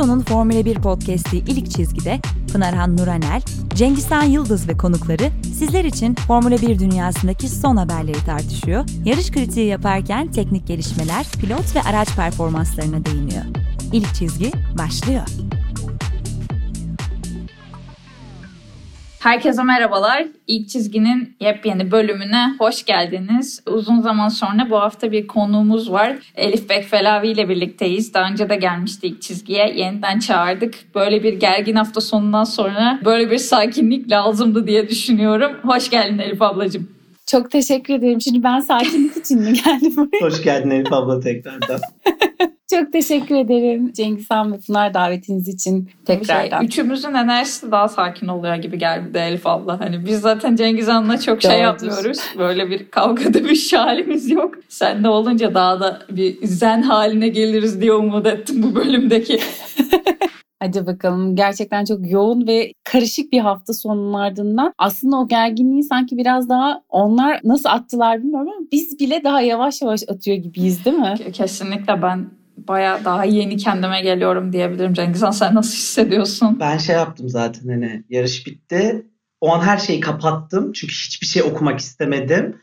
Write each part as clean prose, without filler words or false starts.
Eccleston'un Formula 1 podcast'i İlk Çizgi'de Pınarhan Nuraner, Cengizhan Yıldız ve konukları sizler için Formula 1 dünyasındaki son haberleri tartışıyor, yarış kritiği yaparken teknik gelişmeler, pilot ve araç performanslarına değiniyor. İlk Çizgi başlıyor. Herkese merhabalar. İlk Çizgi'nin yepyeni bölümüne hoş geldiniz. Uzun zaman sonra bu hafta bir konuğumuz var. Elif Bekfelavi ile birlikteyiz. Daha önce de gelmişti İlk Çizgi'ye. Yeniden çağırdık. Böyle bir gergin hafta sonundan sonra böyle bir sakinlik lazımdı diye düşünüyorum. Hoş geldin Elif ablacığım. Çok teşekkür ederim. Şimdi ben sakinlik için mi geldim buraya? Hoş geldin Elif abla tekrardan. Çok teşekkür ederim Cengizhan ve Pınar davetiniz için tekrardan. Üçümüzün enerjisi daha sakin oluyor gibi geldi Elif abla. Hani biz zaten Cengizhan'la çok şey yapmıyoruz. Böyle bir kavga dövüş halimiz yok. Sen de olunca daha da bir zen haline geliriz diye umut ettim bu bölümdeki. Hadi bakalım. Gerçekten çok yoğun ve karışık bir hafta sonunun ardından aslında o gerginliği sanki biraz daha onlar nasıl attılar bilmiyorum ama biz bile daha yavaş yavaş atıyor gibiyiz değil mi? Kesinlikle ben bayağı daha yeni kendime geliyorum diyebilirim. Cengizhan sen nasıl hissediyorsun? Ben şey yaptım zaten hani yarış bitti. O an her şeyi kapattım. Çünkü hiçbir şey okumak istemedim.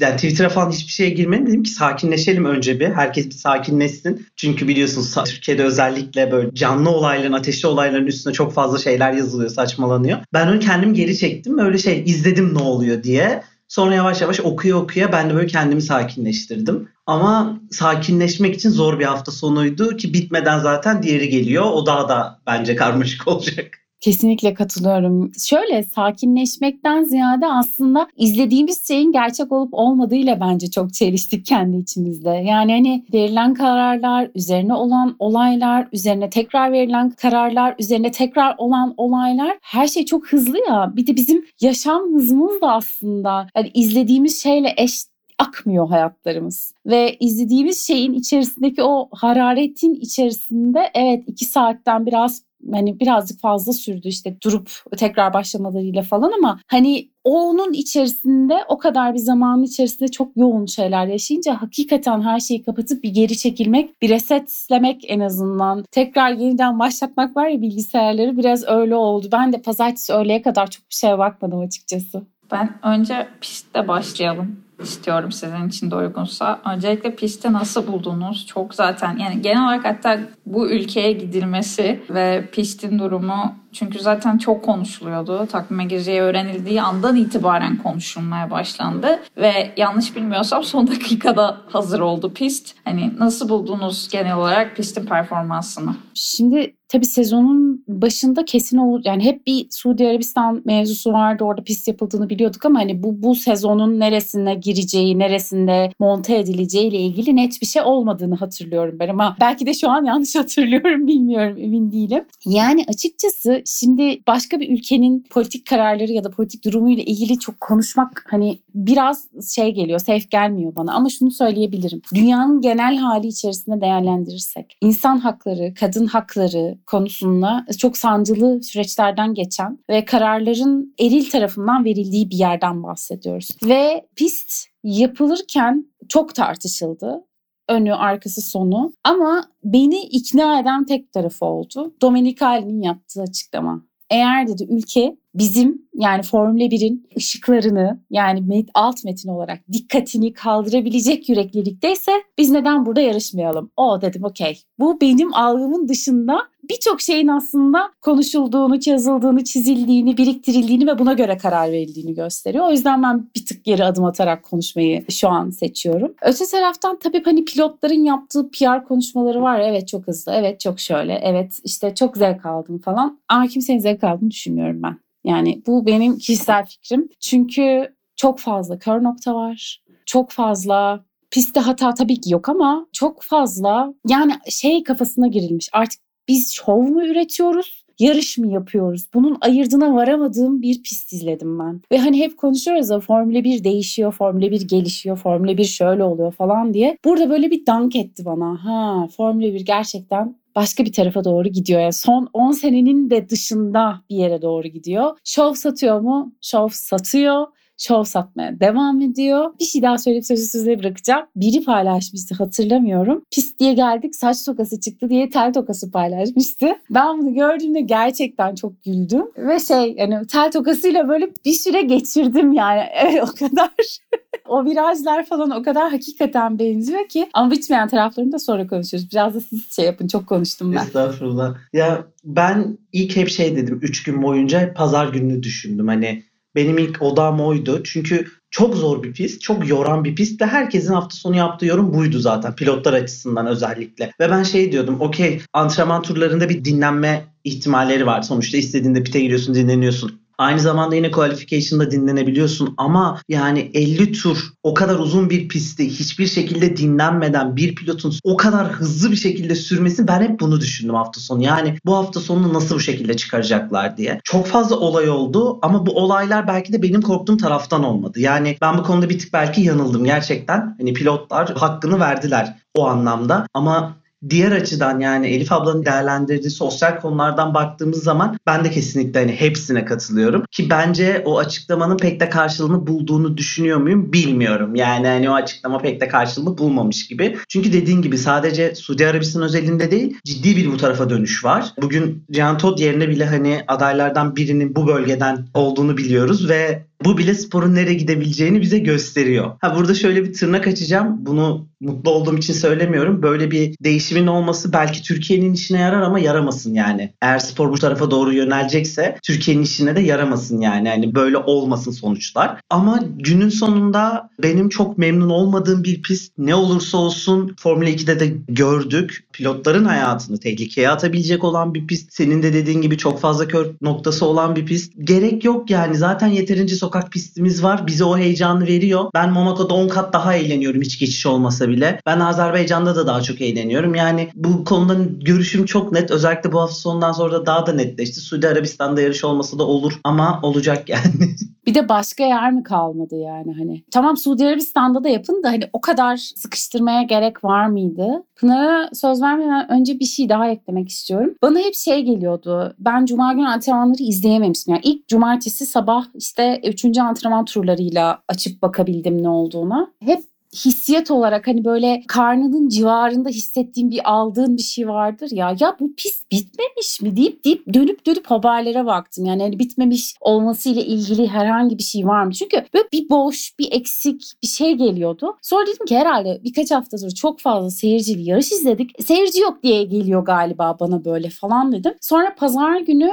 Yani Twitter'a falan hiçbir şeye girmedim. Dedim ki sakinleşelim önce bir. Herkes bir sakinleşsin. Çünkü biliyorsunuz Türkiye'de özellikle böyle canlı olayların, ateşli olayların üstüne çok fazla şeyler yazılıyor, saçmalanıyor. Ben onu kendim geri çektim. Öyle şey izledim ne oluyor diye. Sonra yavaş yavaş okuya ben de böyle kendimi sakinleştirdim. Ama sakinleşmek için zor bir hafta sonuydu ki bitmeden zaten diğeri geliyor. O daha da bence karmaşık olacak. Kesinlikle katılıyorum. Şöyle sakinleşmekten ziyade aslında izlediğimiz şeyin gerçek olup olmadığıyla bence çok çeliştik kendi içimizde. Yani hani verilen kararlar, üzerine olan olaylar, üzerine tekrar verilen kararlar, üzerine tekrar olan olaylar her şey çok hızlı ya. Bir de bizim yaşam hızımız da aslında yani izlediğimiz şeyle eş akmıyor hayatlarımız. Ve izlediğimiz şeyin içerisindeki o hararetin içerisinde evet 2 saatten birazcık fazla sürdü işte durup tekrar başlamalarıyla falan ama hani onun içerisinde o kadar bir zamanın içerisinde çok yoğun şeyler yaşayınca hakikaten her şeyi kapatıp bir geri çekilmek, bir resetlemek en azından. Tekrar yeniden başlatmak var ya bilgisayarları biraz öyle oldu. Ben de pazartesi öğleye kadar çok bir şeye bakmadım açıkçası. Ben önce pistte başlayalım istiyorum sizin için de uygunsa. Öncelikle pisti nasıl buldunuz? Çok zaten yani genel olarak hatta bu ülkeye gidilmesi ve pistin durumu çünkü zaten çok konuşuluyordu. Takvime gireceği öğrenildiği andan itibaren konuşulmaya başlandı ve yanlış bilmiyorsam son dakikada hazır oldu pist. Hani nasıl buldunuz genel olarak pistin performansını? Şimdi tabii sezonun başında kesin olur. Yani hep bir Suudi Arabistan mevzusu vardı. Orada pist yapıldığını biliyorduk ama hani bu sezonun neresine gireceği, neresinde monte edileceğiyle ilgili net bir şey olmadığını hatırlıyorum ben ama belki de şu an yanlış hatırlıyorum bilmiyorum emin değilim. Yani açıkçası şimdi başka bir ülkenin politik kararları ya da politik durumuyla ilgili çok konuşmak hani biraz şey geliyor, safe gelmiyor bana ama şunu söyleyebilirim. Dünyanın genel hali içerisinde değerlendirirsek insan hakları, kadın hakları konusunda çok sancılı süreçlerden geçen ve kararların eril tarafından verildiği bir yerden bahsediyoruz. Ve pist yapılırken çok tartışıldı. Önü, arkası, sonu. Ama beni ikna eden tek tarafı oldu. Dominicali'nin yaptığı açıklama. Eğer dedi ülke bizim yani Formula 1'in ışıklarını yani alt metin olarak dikkatini kaldırabilecek yüreklilikteyse biz neden burada yarışmayalım? O dedim okey. Bu benim algımın dışında birçok şeyin aslında konuşulduğunu, yazıldığını, çizildiğini, biriktirildiğini ve buna göre karar verildiğini gösteriyor. O yüzden ben bir tık geri adım atarak konuşmayı şu an seçiyorum. Öte taraftan tabii hani pilotların yaptığı PR konuşmaları var. Evet çok hızlı, evet çok şöyle, evet işte çok zevk aldım falan. Ama kimsenin zevk aldığını düşünmüyorum ben. Yani bu benim kişisel fikrim. Çünkü çok fazla kör nokta var. Çok fazla pistte hata tabii ki yok ama çok fazla yani şey kafasına girilmiş. Artık biz şov mu üretiyoruz, yarış mı yapıyoruz? Bunun ayırdına varamadığım bir pist izledim ben. Ve hani hep konuşuyoruz ya Formula 1 değişiyor, Formula 1 gelişiyor, Formula 1 şöyle oluyor falan diye. Burada böyle bir dank etti bana. Ha, Formula 1 gerçekten başka bir tarafa doğru gidiyor. Yani son 10 senenin de dışında bir yere doğru gidiyor. Şov satıyor mu? Şov satıyor. şov satmaya devam ediyor. Bir şey daha söyleyip sözü size bırakacağım. Biri paylaşmıştı, hatırlamıyorum. Pis diye geldik, saç tokası çıktı diye tel tokası paylaşmıştı. Ben bunu gördüğümde gerçekten çok güldüm. Ve yani tel tokasıyla böyle bir süre geçirdim yani. O kadar. O virajlar falan o kadar hakikaten benziyor ki. Ama bitmeyen taraflarını da sonra konuşuruz. Biraz da siz yapın. Çok konuştum ben. Estağfurullah. Ya ben ilk hep dedim. 3 gün boyunca pazar gününü düşündüm. Hani benim ilk odam oydu. Çünkü çok zor bir pist, çok yoran bir pist de herkesin hafta sonu yaptığı yorum buydu zaten. Pilotlar açısından özellikle. Ve ben diyordum. Okey, antrenman turlarında bir dinlenme ihtimalleri var. Sonuçta istediğinde pite giriyorsun, dinleniyorsun. Aynı zamanda yine qualification'da dinlenebiliyorsun ama yani 50 tur o kadar uzun bir pistte hiçbir şekilde dinlenmeden bir pilotun o kadar hızlı bir şekilde sürmesi, ben hep bunu düşündüm hafta sonu. Yani bu hafta sonunu nasıl bu şekilde çıkaracaklar diye. Çok fazla olay oldu ama bu olaylar belki de benim korktuğum taraftan olmadı. Yani ben bu konuda bir tık belki yanıldım gerçekten. Hani pilotlar hakkını verdiler o anlamda ama diğer açıdan yani Elif ablanın değerlendirdiği sosyal konulardan baktığımız zaman ben de kesinlikle hepsine katılıyorum. Ki bence o açıklamanın pek de karşılığını bulduğunu düşünüyor muyum bilmiyorum. Yani o açıklama pek de karşılığını bulmamış gibi. Çünkü dediğin gibi sadece Suudi Arabistan özelinde değil, ciddi bir bu tarafa dönüş var. Bugün Jean Todt yerine bile adaylardan birinin bu bölgeden olduğunu biliyoruz ve bu bile sporun nereye gidebileceğini bize gösteriyor. Burada şöyle bir tırnak açacağım. Bunu mutlu olduğum için söylemiyorum. Böyle bir değişimin olması belki Türkiye'nin işine yarar ama yaramasın yani. Eğer spor bu tarafa doğru yönelecekse Türkiye'nin işine de yaramasın yani. Böyle olmasın sonuçlar. Ama günün sonunda benim çok memnun olmadığım bir pist ne olursa olsun Formula 2'de de gördük. Pilotların hayatını tehlikeye atabilecek olan bir pist. Senin de dediğin gibi çok fazla kör noktası olan bir pist. Gerek yok yani. Zaten yeterince sokak pistimiz var. Bize o heyecanı veriyor. Ben Monaco'da 10 kat daha eğleniyorum hiç geçiş olmasa bile. Ben Azerbaycan'da da daha çok eğleniyorum. Yani bu konuda görüşüm çok net. Özellikle bu hafta sonundan sonra da daha da netleşti. Suudi Arabistan'da yarış olmasa da olur ama olacak yani. Bir de başka yer mi kalmadı yani Tamam Suudi Arabistan'da da yapın da o kadar sıkıştırmaya gerek var mıydı? Pınar'a söz vermeden önce bir şey daha eklemek istiyorum. Bana hep geliyordu. Ben cuma günü antrenmanları izleyememiştim. Yani ilk cumartesi sabah 3. antrenman turlarıyla açıp bakabildim ne olduğuna. Hep hissiyat olarak böyle karnının civarında hissettiğim aldığım bir şey vardır ya. Ya bu pist bitmemiş mi deyip dönüp haberlere baktım. Yani bitmemiş olmasıyla ilgili herhangi bir şey var mı? Çünkü böyle bir boş, bir eksik bir şey geliyordu. Sonra dedim ki herhalde birkaç hafta sonra çok fazla seyircili yarış izledik. Seyirci yok diye geliyor galiba bana böyle falan dedim. Sonra pazar günü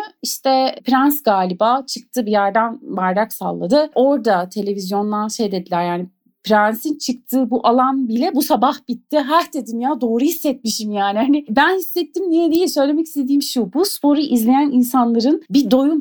Prens galiba çıktı bir yerden bardak salladı. Orada televizyondan dediler yani Prens'in çıktığı bu alan bile bu sabah bitti. Dedim ya doğru hissetmişim yani. Ben hissettim niye diye söylemek istediğim şu. Bu sporu izleyen insanların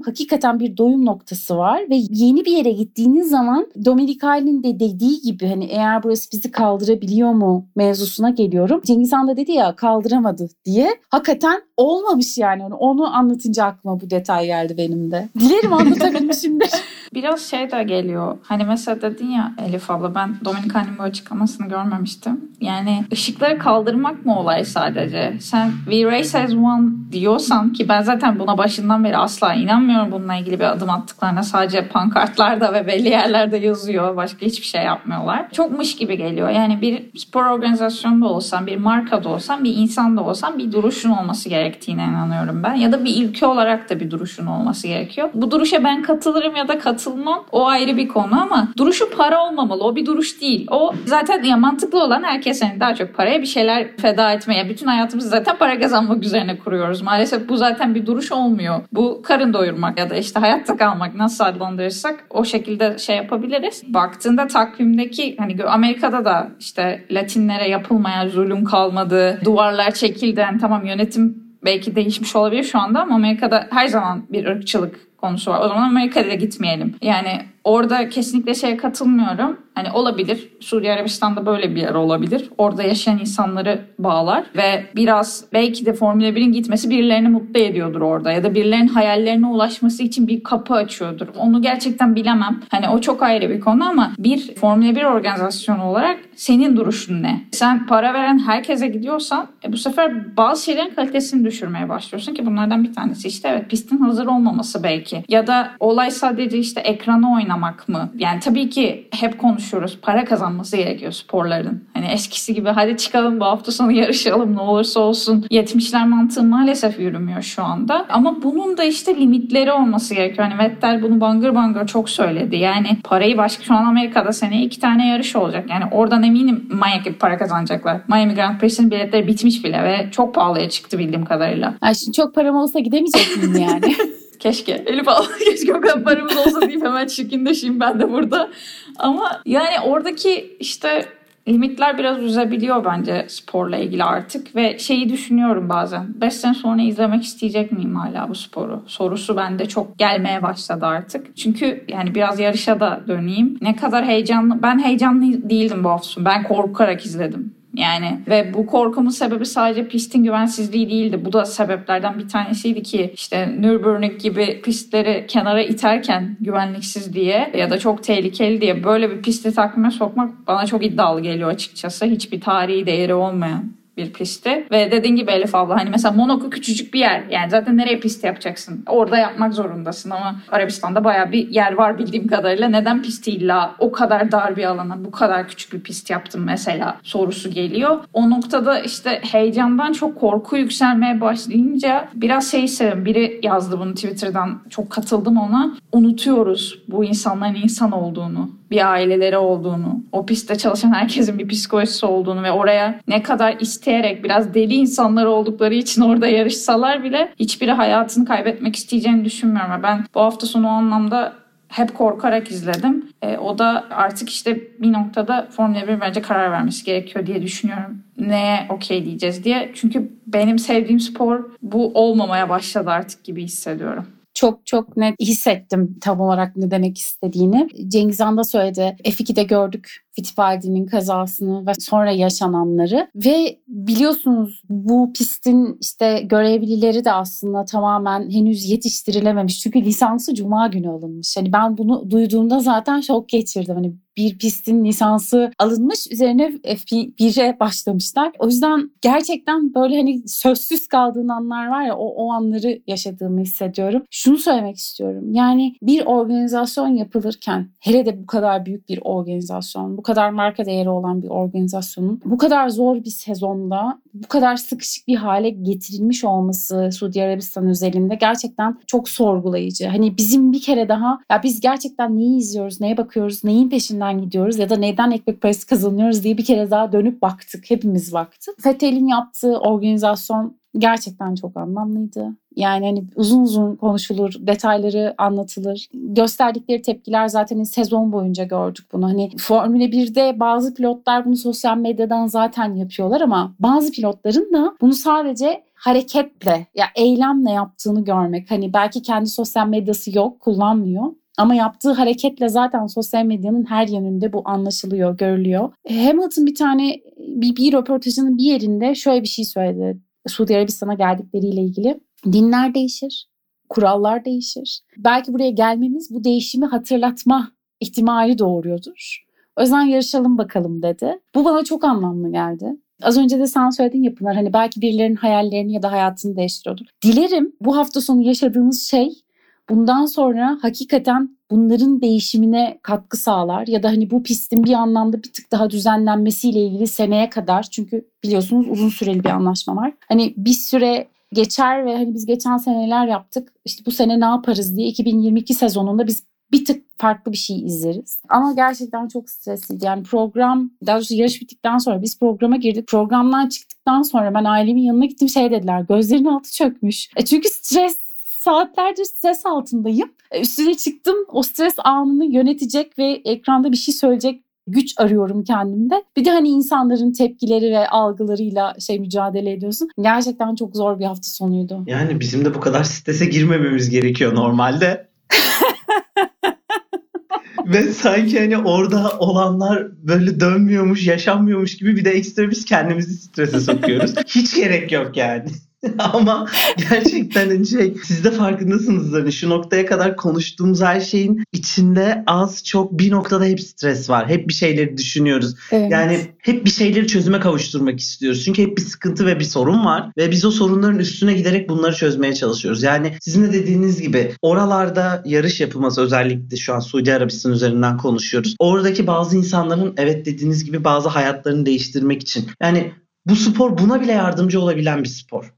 hakikaten bir doyum noktası var. Ve yeni bir yere gittiğiniz zaman Dominikali'nin de dediği gibi eğer burası bizi kaldırabiliyor mu mevzusuna geliyorum. Cengizhan da dedi ya kaldıramadı diye. Hakikaten olmamış yani. Onu anlatınca aklıma bu detay geldi benim de. Dilerim anlatabilmişimdir. Biraz de geliyor. Mesela dedin ya Elif abla ben Dominika'nın bu açıklamasını görmemiştim. Yani ışıkları kaldırmak mı olay sadece? Sen we race as one diyorsan ki ben zaten buna başından beri asla inanmıyorum bununla ilgili bir adım attıklarına. Sadece pankartlarda ve belli yerlerde yazıyor. Başka hiçbir şey yapmıyorlar. Çokmuş gibi geliyor. Yani bir spor organizasyonunda olsan, bir markada olsan, bir insan da olsan bir duruşun olması gerektiğine inanıyorum ben. Ya da bir ülke olarak da bir duruşun olması gerekiyor. Bu duruşa ben katılırım ya da katılmam. O ayrı bir konu ama duruşu para olmamalı. O bir duruş değil. O zaten ya mantıklı olan herkes daha çok paraya bir şeyler feda etmeye. Bütün hayatımızı zaten para kazanmak üzerine kuruyoruz. Maalesef bu zaten bir duruş olmuyor. Bu karın doyurmak ya da hayatta kalmak nasıl adlandırırsak o şekilde yapabiliriz. Baktığında takvimdeki Amerika'da da Latinlere yapılmayan zulüm kalmadı. Duvarlar çekildi. Tamam yönetim belki değişmiş olabilir şu anda ama Amerika'da her zaman bir ırkçılık konusu var. O zaman Amerika'da gitmeyelim. Yani orada kesinlikle katılmıyorum. Olabilir. Suudi Arabistan'da böyle bir yer olabilir. Orada yaşayan insanları bağlar ve biraz belki de Formula 1'in gitmesi birilerini mutlu ediyordur orada ya da birilerinin hayallerine ulaşması için bir kapı açıyordur. Onu gerçekten bilemem. O çok ayrı bir konu ama bir Formula 1 organizasyonu olarak senin duruşun ne? Sen para veren herkese gidiyorsan bu sefer bazı şeylerin kalitesini düşürmeye başlıyorsun ki bunlardan bir tanesi evet pistin hazır olmaması belki. ki? Ya da olay sadece işte ekrana oynamak mı? Yani tabii ki hep konuşuyoruz. Para kazanması gerekiyor sporların. Hani eskisi gibi hadi çıkalım bu hafta sonu yarışalım ne olursa olsun. 70'ler mantığı maalesef yürümüyor şu anda. Ama bunun da işte limitleri olması gerekiyor. Hani Vettel bunu bangır bangır çok söyledi. Yani parayı başka şu an Amerika'da seneye 2 tane yarış olacak. Yani oradan eminim manyak gibi para kazanacaklar. Miami Grand Prix'sinin biletleri bitmiş bile ve çok pahalıya çıktı bildiğim kadarıyla. Ay şimdi çok param olsa gidemeyecek miyim yani? Keşke. Elif abla keşke o kadar paramız olsa deyip hemen çirkinleşeyim ben de burada. Ama yani oradaki işte limitler biraz üzebiliyor bence sporla ilgili artık ve şeyi düşünüyorum bazen. 5 sene sonra izlemek isteyecek miyim hala bu sporu? Sorusu bende çok gelmeye başladı artık. Çünkü yani biraz yarışa da döneyim. Ne kadar heyecanlı, ben heyecanlı değildim bu hafta. Ben korkarak izledim. Yani ve bu korkumun sebebi sadece pistin güvensizliği değildi. Bu da sebeplerden bir tanesiydi ki işte Nürburgring gibi pistleri kenara iterken güvenliksiz diye ya da çok tehlikeli diye böyle bir pisti takvime sokmak bana çok iddialı geliyor açıkçası. Hiçbir tarihi değeri olmayan bir pisti. Ve dediğin gibi Elif abla hani mesela Monako küçücük bir yer. Yani zaten nereye pist yapacaksın? Orada yapmak zorundasın ama Arabistan'da bayağı bir yer var bildiğim kadarıyla. Neden pisti illa o kadar dar bir alana bu kadar küçük bir pist yaptım mesela sorusu geliyor. O noktada işte heyecandan çok korku yükselmeye başlayınca biraz şey hissediyorum. Biri yazdı bunu Twitter'dan. Çok katıldım ona. Unutuyoruz bu insanların insan olduğunu, bir aileleri olduğunu, o pistte çalışan herkesin bir psikolojisi olduğunu ve oraya ne kadar isteyerek biraz deli insanlar oldukları için orada yarışsalar bile hiçbiri hayatını kaybetmek isteyeceğini düşünmüyorum. Ben bu hafta sonu o anlamda hep korkarak izledim. O da artık işte bir noktada Formula 1 bence karar vermesi gerekiyor diye düşünüyorum. Neye okey diyeceğiz diye. Çünkü benim sevdiğim spor bu olmamaya başladı artık gibi hissediyorum. Çok çok net hissettim tam olarak ne demek istediğini. Cengizhan da söyledi. F2'de gördük Fittipaldi'nin kazasını ve sonra yaşananları. Ve biliyorsunuz bu pistin işte görevlileri de aslında tamamen henüz yetiştirilememiş. Çünkü lisansı Cuma günü alınmış. Yani ben bunu duyduğumda zaten şok geçirdim. Hani bir pistin lisansı alınmış, üzerine F1'e başlamışlar. O yüzden gerçekten böyle hani sözsüz kaldığın anlar var ya, o anları yaşadığımı hissediyorum. Şunu söylemek istiyorum. Yani bir organizasyon yapılırken, hele de bu kadar büyük bir organizasyon, bu kadar marka değeri olan bir organizasyonun bu kadar zor bir sezonda bu kadar sıkışık bir hale getirilmiş olması Suudi Arabistan özelinde gerçekten çok sorgulayıcı. Hani bizim bir kere daha ya biz gerçekten neyi izliyoruz, neye bakıyoruz, neyin peşinden gidiyoruz ya da neyden ekmek parası kazanıyoruz diye bir kere daha dönüp baktık. Hepimiz baktık. Vettel'in yaptığı organizasyon gerçekten çok anlamlıydı. Yani hani uzun uzun konuşulur, detayları anlatılır. Gösterdikleri tepkiler zaten sezon boyunca gördük bunu. Hani Formula 1'de bazı pilotlar bunu sosyal medyadan zaten yapıyorlar ama bazı pilotların da bunu sadece hareketle, ya eylemle yaptığını görmek. Hani belki kendi sosyal medyası yok, kullanmıyor. Ama yaptığı hareketle zaten sosyal medyanın her yönünde bu anlaşılıyor, görülüyor. Hamilton bir tane bir röportajının bir yerinde şöyle bir şey söyledi. Suudi Arabistan'a geldikleriyle ilgili. Dinler değişir, kurallar değişir. Belki buraya gelmemiz bu değişimi hatırlatma ihtimali doğuruyordur. O yüzden yarışalım bakalım dedi. Bu bana çok anlamlı geldi. Az önce de sen söyledin ya Pınar, hani belki birilerinin hayallerini ya da hayatını değiştiriyordur. Dilerim bu hafta sonu yaşadığımız şey bundan sonra hakikaten bunların değişimine katkı sağlar ya da hani bu pistin bir anlamda bir tık daha düzenlenmesiyle ilgili seneye kadar, çünkü biliyorsunuz uzun süreli bir anlaşma var. Hani bir süre geçer ve hani biz geçen seneler yaptık, işte bu sene ne yaparız diye 2022 sezonunda biz bir tık farklı bir şey izleriz. Ama gerçekten çok stresliydi. Yani program, daha doğrusu yarış bittikten sonra biz programa girdik. Programdan çıktıktan sonra ben ailemin yanına gittim, şey dediler, gözlerinin altı çökmüş. Çünkü stres. Saatlerdir stres altındayım. Üstüne çıktım, o stres anını yönetecek ve ekranda bir şey söyleyecek güç arıyorum kendimde. Bir de hani insanların tepkileri ve algılarıyla mücadele ediyorsun. Gerçekten çok zor bir hafta sonuydu. Yani bizim de bu kadar strese girmememiz gerekiyor normalde. Ve sanki hani orada olanlar böyle dönmüyormuş, yaşanmıyormuş gibi bir de ekstra biz kendimizi strese sokuyoruz. Hiç gerek yok yani. Ama gerçekten siz de farkındasınız hani şu noktaya kadar konuştuğumuz her şeyin içinde az çok bir noktada hep stres var. Hep bir şeyleri düşünüyoruz. Evet. Yani hep bir şeyleri çözüme kavuşturmak istiyoruz. Çünkü hep bir sıkıntı ve bir sorun var. Ve biz o sorunların üstüne giderek bunları çözmeye çalışıyoruz. Yani sizin de dediğiniz gibi oralarda yarış yapılması, özellikle şu an Suudi Arabistan üzerinden konuşuyoruz. Oradaki bazı insanların evet dediğiniz gibi bazı hayatlarını değiştirmek için. Yani bu spor buna bile yardımcı olabilen bir spor.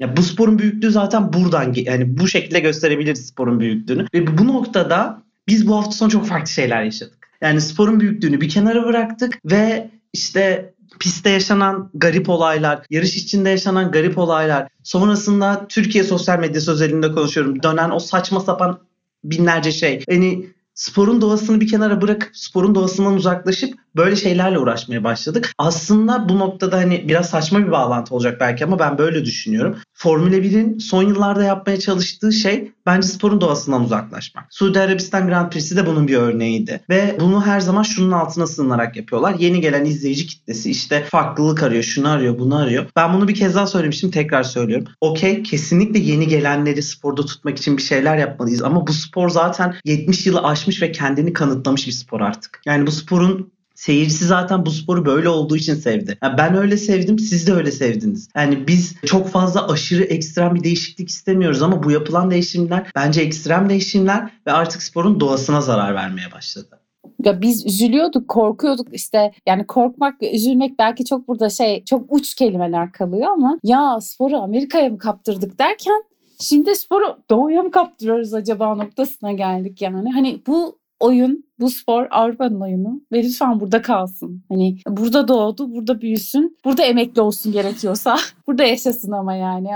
Ya bu sporun büyüklüğü zaten buradan, yani bu şekilde gösterebiliriz sporun büyüklüğünü. Ve bu noktada biz bu hafta sonu çok farklı şeyler yaşadık. Yani sporun büyüklüğünü bir kenara bıraktık ve işte pistte yaşanan garip olaylar, yarış içinde yaşanan garip olaylar, sonrasında Türkiye sosyal medyası özelinde konuşuyorum, dönen o saçma sapan binlerce şey. Yani sporun doğasını bir kenara bırakıp, sporun doğasından uzaklaşıp böyle şeylerle uğraşmaya başladık. Aslında bu noktada hani biraz saçma bir bağlantı olacak belki ama ben böyle düşünüyorum. Formula 1'in son yıllarda yapmaya çalıştığı şey bence sporun doğasından uzaklaşmak. Suudi Arabistan Grand Prix'si de bunun bir örneğiydi. Ve bunu her zaman şunun altına sığınarak yapıyorlar. Yeni gelen izleyici kitlesi işte farklılık arıyor, şunu arıyor, bunu arıyor. Ben bunu bir kez daha söylemiştim, tekrar söylüyorum. Okey, kesinlikle yeni gelenleri sporda tutmak için bir şeyler yapmalıyız. Ama bu spor zaten 70 yılı aşmış ve kendini kanıtlamış bir spor artık. Yani bu sporun seyircisi zaten bu sporu böyle olduğu için sevdi. Yani ben öyle sevdim, siz de öyle sevdiniz. Yani biz çok fazla aşırı ekstrem bir değişiklik istemiyoruz ama bu yapılan değişimler bence ekstrem değişimler ve artık sporun doğasına zarar vermeye başladı. Ya biz üzülüyorduk, korkuyorduk işte. Yani korkmak ve üzülmek belki çok burada çok uç kelimeler kalıyor ama ya sporu Amerika'ya mı kaptırdık derken şimdi sporu doğuya mı kaptırıyoruz acaba noktasına geldik yani. Hani bu oyun, bu spor Avrupa'nın oyunu ve lütfen burada kalsın. Hani burada doğdu, burada büyüsün, burada emekli olsun gerekiyorsa. Burada yaşasın ama yani.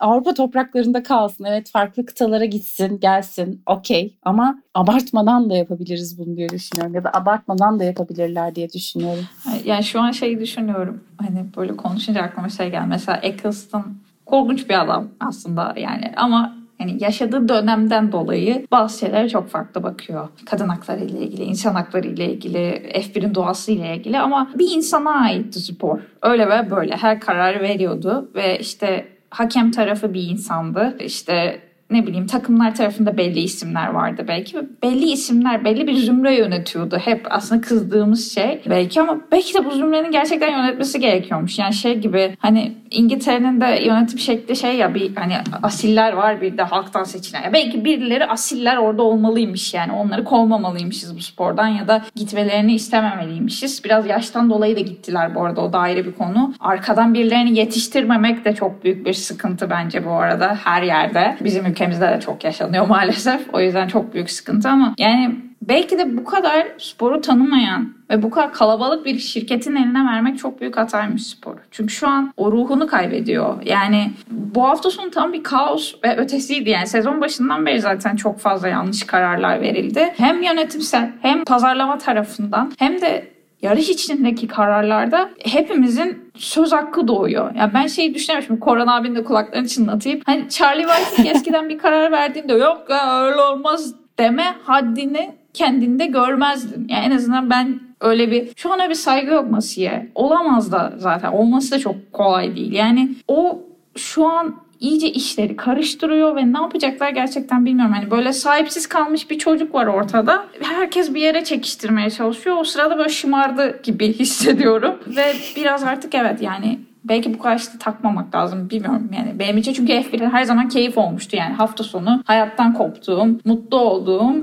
Avrupa topraklarında kalsın. Evet, farklı kıtalara gitsin, gelsin. Okey. Ama abartmadan da yapabiliriz bunu diye düşünüyorum. Ya da abartmadan da yapabilirler diye düşünüyorum. Yani şu an düşünüyorum. Hani böyle konuşunca aklıma geldi. Mesela Eccleston korkunç bir adam aslında yani ama yani yaşadığı dönemden dolayı bazı şeylere çok farklı bakıyor. Kadın hakları ile ilgili, insan hakları ile ilgili, F1'in doğası ile ilgili ama bir insana aitti spor. Öyle ve böyle her kararı veriyordu ve işte hakem tarafı bir insandı. İşte ne bileyim takımlar tarafında belli isimler vardı belki. Belli isimler belli bir zümre yönetiyordu. Hep aslında kızdığımız şey belki ama belki de bu zümrenin gerçekten yönetmesi gerekiyormuş. Yani gibi hani İngiltere'nin de yönetim şekli ya bir hani asiller var bir de halktan seçilen. Ya belki birileri asiller orada olmalıymış yani onları kovmamalıymışız bu spordan ya da gitmelerini istememeliymişiz. Biraz yaştan dolayı da gittiler bu arada o da ayrı bir konu. Arkadan birilerini yetiştirmemek de çok büyük bir sıkıntı bence bu arada her yerde. Bizim ülkemizde de çok yaşanıyor maalesef. O yüzden çok büyük sıkıntı ama yani belki de bu kadar sporu tanımayan ve bu kadar kalabalık bir şirketin eline vermek çok büyük hataymış sporu. Çünkü şu an o ruhunu kaybediyor. Yani bu hafta sonu tam bir kaos ve ötesiydi. Yani sezon başından beri zaten çok fazla yanlış kararlar verildi. Hem yönetimsel hem pazarlama tarafından hem de yarış içindeki kararlarda hepimizin söz hakkı doğuyor. Yani ben düşünmüştüm. Korhan abinin de kulaklarını çınlatayım. Hani Charlie Watts'ın eskiden bir karar verdiğinde yok ya öyle olmaz deme haddini kendinde görmezdim. Yani en azından ben öyle bir şu ana bir saygı yok Masi'ye. Olamaz da zaten. Olması da çok kolay değil. Yani o şu an iyice işleri karıştırıyor ve ne yapacaklar gerçekten bilmiyorum. Hani böyle sahipsiz kalmış bir çocuk var ortada. Herkes bir yere çekiştirmeye çalışıyor. O sırada böyle şımardı gibi hissediyorum. Ve biraz artık evet yani belki bu kadar takmamak lazım bilmiyorum yani benim için. Çünkü F1'in her zaman keyif olmuştu yani hafta sonu hayattan koptuğum, mutlu olduğum,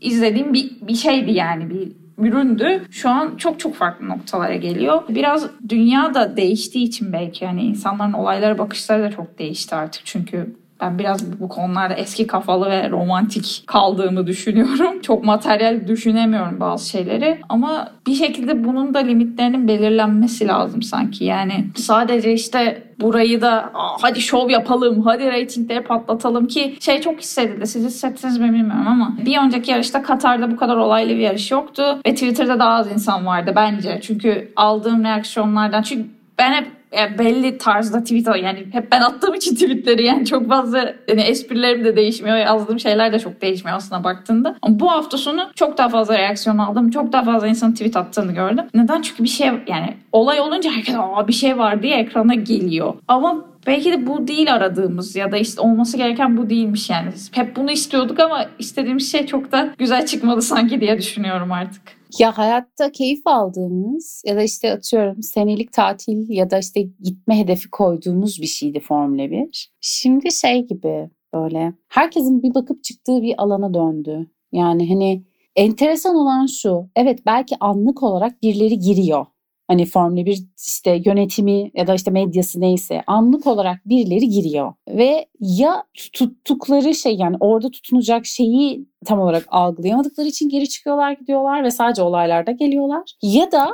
izlediğim bir şeydi yani bir üründü. Şu an çok çok farklı noktalara geliyor. Biraz dünya da değiştiği için belki yani insanların olaylara bakışları da çok değişti artık. Çünkü ben biraz bu konularda eski kafalı ve romantik kaldığımı düşünüyorum. Çok materyal düşünemiyorum bazı şeyleri. Ama bir şekilde bunun da limitlerinin belirlenmesi lazım sanki. Yani sadece burayı da hadi şov yapalım, hadi reytingleri patlatalım ki çok hissedildi. Siz hissettiniz mi bilmiyorum ama bir önceki yarışta Katar'da bu kadar olaylı bir yarış yoktu. Ve Twitter'da daha az insan vardı bence. Çünkü aldığım reaksiyonlardan çünkü ben hep belli tarzda tweet o. Yani hep ben attığım için tweetleri, yani çok fazla yani esprilerim de değişmiyor. Yazdığım şeyler de çok değişmiyor aslına baktığında. Ama bu hafta sonu çok daha fazla reaksiyon aldım. Çok daha fazla insanın tweet attığını gördüm. Neden? Çünkü bir şey, yani olay olunca herkes "Aa, bir şey var" diye ekrana geliyor. Ama belki de bu değil aradığımız, ya da işte olması gereken bu değilmiş yani. Hep bunu istiyorduk ama istediğimiz şey çok da güzel çıkmadı sanki diye düşünüyorum artık. Ya hayatta keyif aldığımız ya da işte atıyorum senelik tatil ya da işte gitme hedefi koyduğumuz bir şeydi Formula 1. Şimdi şey gibi, böyle herkesin bir bakıp çıktığı bir alana döndü. Yani hani enteresan olan şu, evet belki anlık olarak birileri giriyor. Hani Formula 1 işte yönetimi ya da işte medyası neyse, anlık olarak birileri giriyor. Ve ya tuttukları şey, yani orada tutunacak şeyi tam olarak algılayamadıkları için geri çıkıyorlar, gidiyorlar ve sadece olaylarda geliyorlar. Ya da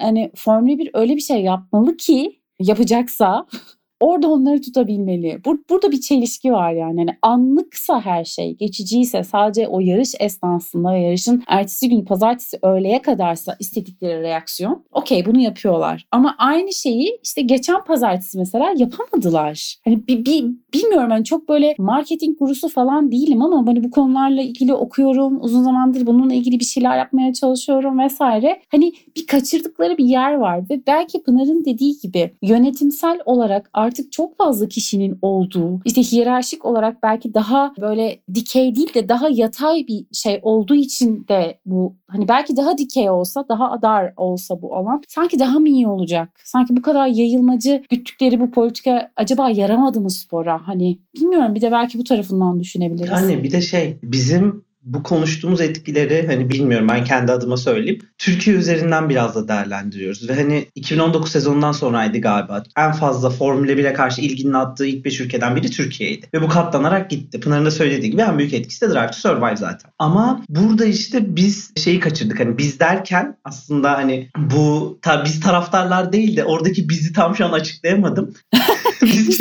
hani Formula 1 öyle bir şey yapmalı ki, yapacaksa orada onları tutabilmeli. Burada bir çelişki var yani. Yani anlıksa her şey, geçiciyse sadece o yarış esnasında ve yarışın ertesi günü pazartesi öğleye kadarsa istedikleri reaksiyon, okey bunu yapıyorlar. Ama aynı şeyi işte geçen pazartesi mesela yapamadılar. Hani bilmiyorum, hani çok böyle marketing gurusu falan değilim ama hani bu konularla ilgili okuyorum. Uzun zamandır bununla ilgili bir şeyler yapmaya çalışıyorum vesaire. Hani bir kaçırdıkları bir yer var ve belki Pınar'ın dediği gibi yönetimsel olarak artık çok fazla kişinin olduğu, işte hiyerarşik olarak belki daha böyle dikey değil de daha yatay bir şey olduğu için de bu, hani belki daha dikey olsa, daha dar olsa bu alan sanki daha mı iyi olacak? Sanki bu kadar yayılmacı güttükleri bu politika acaba yaramadı mı spora? Hani bilmiyorum, bir de belki bu tarafından düşünebiliriz. Yani bir de şey, bizim bu konuştuğumuz etkileri, hani bilmiyorum, ben kendi adıma söyleyeyim, Türkiye üzerinden biraz da değerlendiriyoruz. Ve hani 2019 sezonundan sonraydı galiba. En fazla Formula 1'e karşı ilginin attığı ilk 5 ülkeden biri Türkiye'ydi. Ve bu katlanarak gitti. Pınar'ın da söylediği gibi en büyük etkisi de Drive to Survive zaten. Ama burada işte biz şeyi kaçırdık. Hani biz derken aslında hani bu biz taraftarlar değil de oradaki bizi tam şu an açıklayamadım. Biz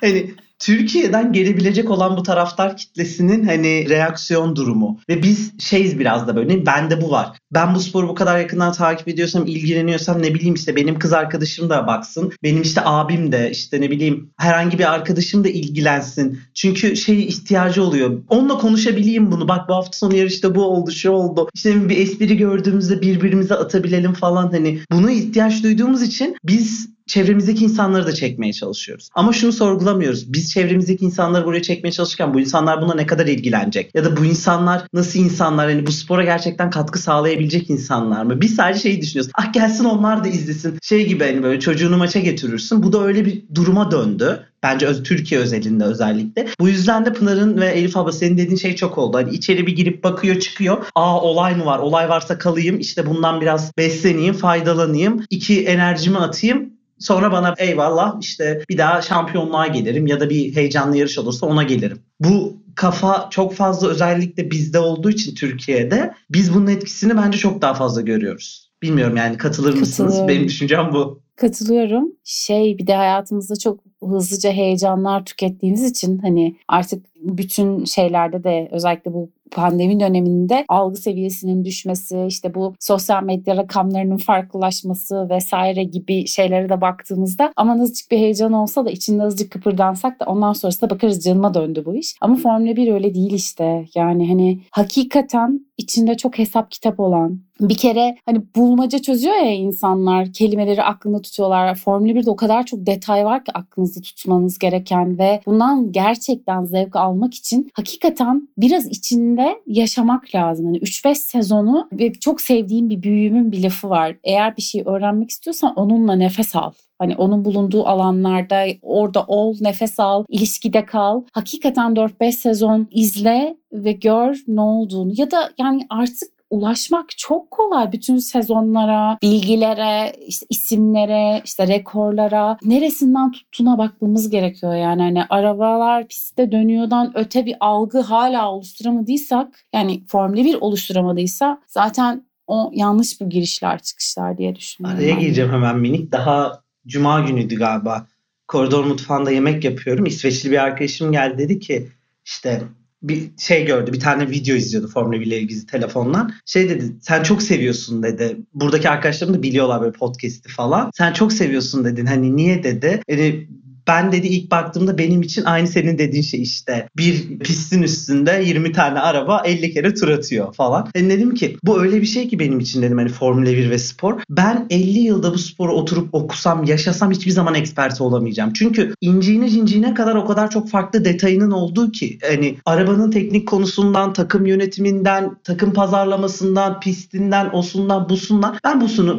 hani Türkiye'den gelebilecek olan bu taraftar kitlesinin hani reaksiyon durumu. Ve biz şeyiz biraz da böyle, bende bu var. Ben bu sporu bu kadar yakından takip ediyorsam, ilgileniyorsam, ne bileyim işte benim kız arkadaşım da baksın. Benim işte abim de, işte ne bileyim herhangi bir arkadaşım da ilgilensin. Çünkü şey ihtiyacı oluyor. Onunla konuşabileyim bunu. Bak bu hafta sonu yarışta bu oldu, şu oldu. İşte bir espri gördüğümüzde birbirimize atabilelim falan hani. Buna ihtiyaç duyduğumuz için biz çevremizdeki insanları da çekmeye çalışıyoruz. Ama şunu sorgulamıyoruz. Biz çevremizdeki insanları buraya çekmeye çalışırken bu insanlar buna ne kadar ilgilenecek? Ya da bu insanlar nasıl insanlar? Yani bu spora gerçekten katkı sağlayabilecek insanlar mı? Biz sadece şeyi düşünüyoruz. Ah gelsin onlar da izlesin. Şey gibi, hani böyle çocuğunu maça getirirsin. Bu da öyle bir duruma döndü. Bence Türkiye özelinde özellikle. Bu yüzden de Pınar'ın ve Elif abla senin dediğin şey çok oldu. Hani içeri bir girip bakıyor, çıkıyor. Aa olay mı var? Olay varsa kalayım. İşte bundan biraz besleneyim, faydalanayım. İki enerjimi atayım. Sonra bana eyvallah işte bir daha şampiyonluğa gelirim ya da bir heyecanlı yarış olursa ona gelirim. Bu kafa çok fazla özellikle bizde olduğu için Türkiye'de biz bunun etkisini bence çok daha fazla görüyoruz. Bilmiyorum yani, katılır mısınız? Benim düşüncem bu. Katılıyorum. Şey, bir de hayatımızda çok hızlıca heyecanlar tükettiğimiz için hani artık bütün şeylerde de, özellikle bu pandemi döneminde algı seviyesinin düşmesi, işte bu sosyal medya rakamlarının farklılaşması vesaire gibi şeylere de baktığımızda aman azıcık bir heyecan olsa da içinde azıcık kıpırdansak da ondan sonrasında bakarız canıma döndü bu iş. Ama Formula 1 öyle değil işte. Yani hani hakikaten içinde çok hesap kitap olan, bir kere hani bulmaca çözüyor ya insanlar, kelimeleri aklında tutuyorlar. Formula 1'de o kadar çok detay var ki aklınızda tutmanız gereken ve bundan gerçekten zevk almak için hakikaten biraz içinde yaşamak lazım. Hani 3-5 sezonu, ve çok sevdiğim bir büyüğümün bir lafı var. Eğer bir şey öğrenmek istiyorsan onunla nefes al. Hani onun bulunduğu alanlarda orada ol, nefes al, ilişkide kal. Hakikaten 4-5 sezon izle ve gör ne olduğunu. Ya da yani artık ulaşmak çok kolay bütün sezonlara, bilgilere, işte isimlere, işte rekorlara, neresinden tuttuğuna bakmamız gerekiyor yani. Hani arabalar pistte dönüyordan öte bir algı hala oluşturamadıysak, yani Formula 1 oluşturamadıysa zaten o yanlış bu girişler çıkışlar diye düşünüyorum. Araya gireceğim hemen minik, daha Cuma günüydü galiba. Koridor mutfağında yemek yapıyorum. İsveçli bir arkadaşım geldi, dedi ki işte bir şey gördü. Bir tane video izliyordu Formula 1 ile ilgili telefondan. Şey dedi, sen çok seviyorsun dedi. Buradaki arkadaşlarım da biliyorlar böyle podcast'i falan. Sen çok seviyorsun dedin. Hani niye dedi. Yani ben dedi ilk baktığımda benim için aynı senin dediğin şey işte. Bir pistin üstünde 20 tane araba 50 kere tur atıyor falan. Yani dedim ki bu öyle bir şey ki benim için dedim hani Formula 1 ve spor. Ben 50 yılda bu sporu oturup okusam, yaşasam hiçbir zaman eksperti olamayacağım. Çünkü inciğine cinciğine kadar o kadar çok farklı detayının olduğu ki hani arabanın teknik konusundan, takım yönetiminden, takım pazarlamasından, pistinden, osundan, busundan.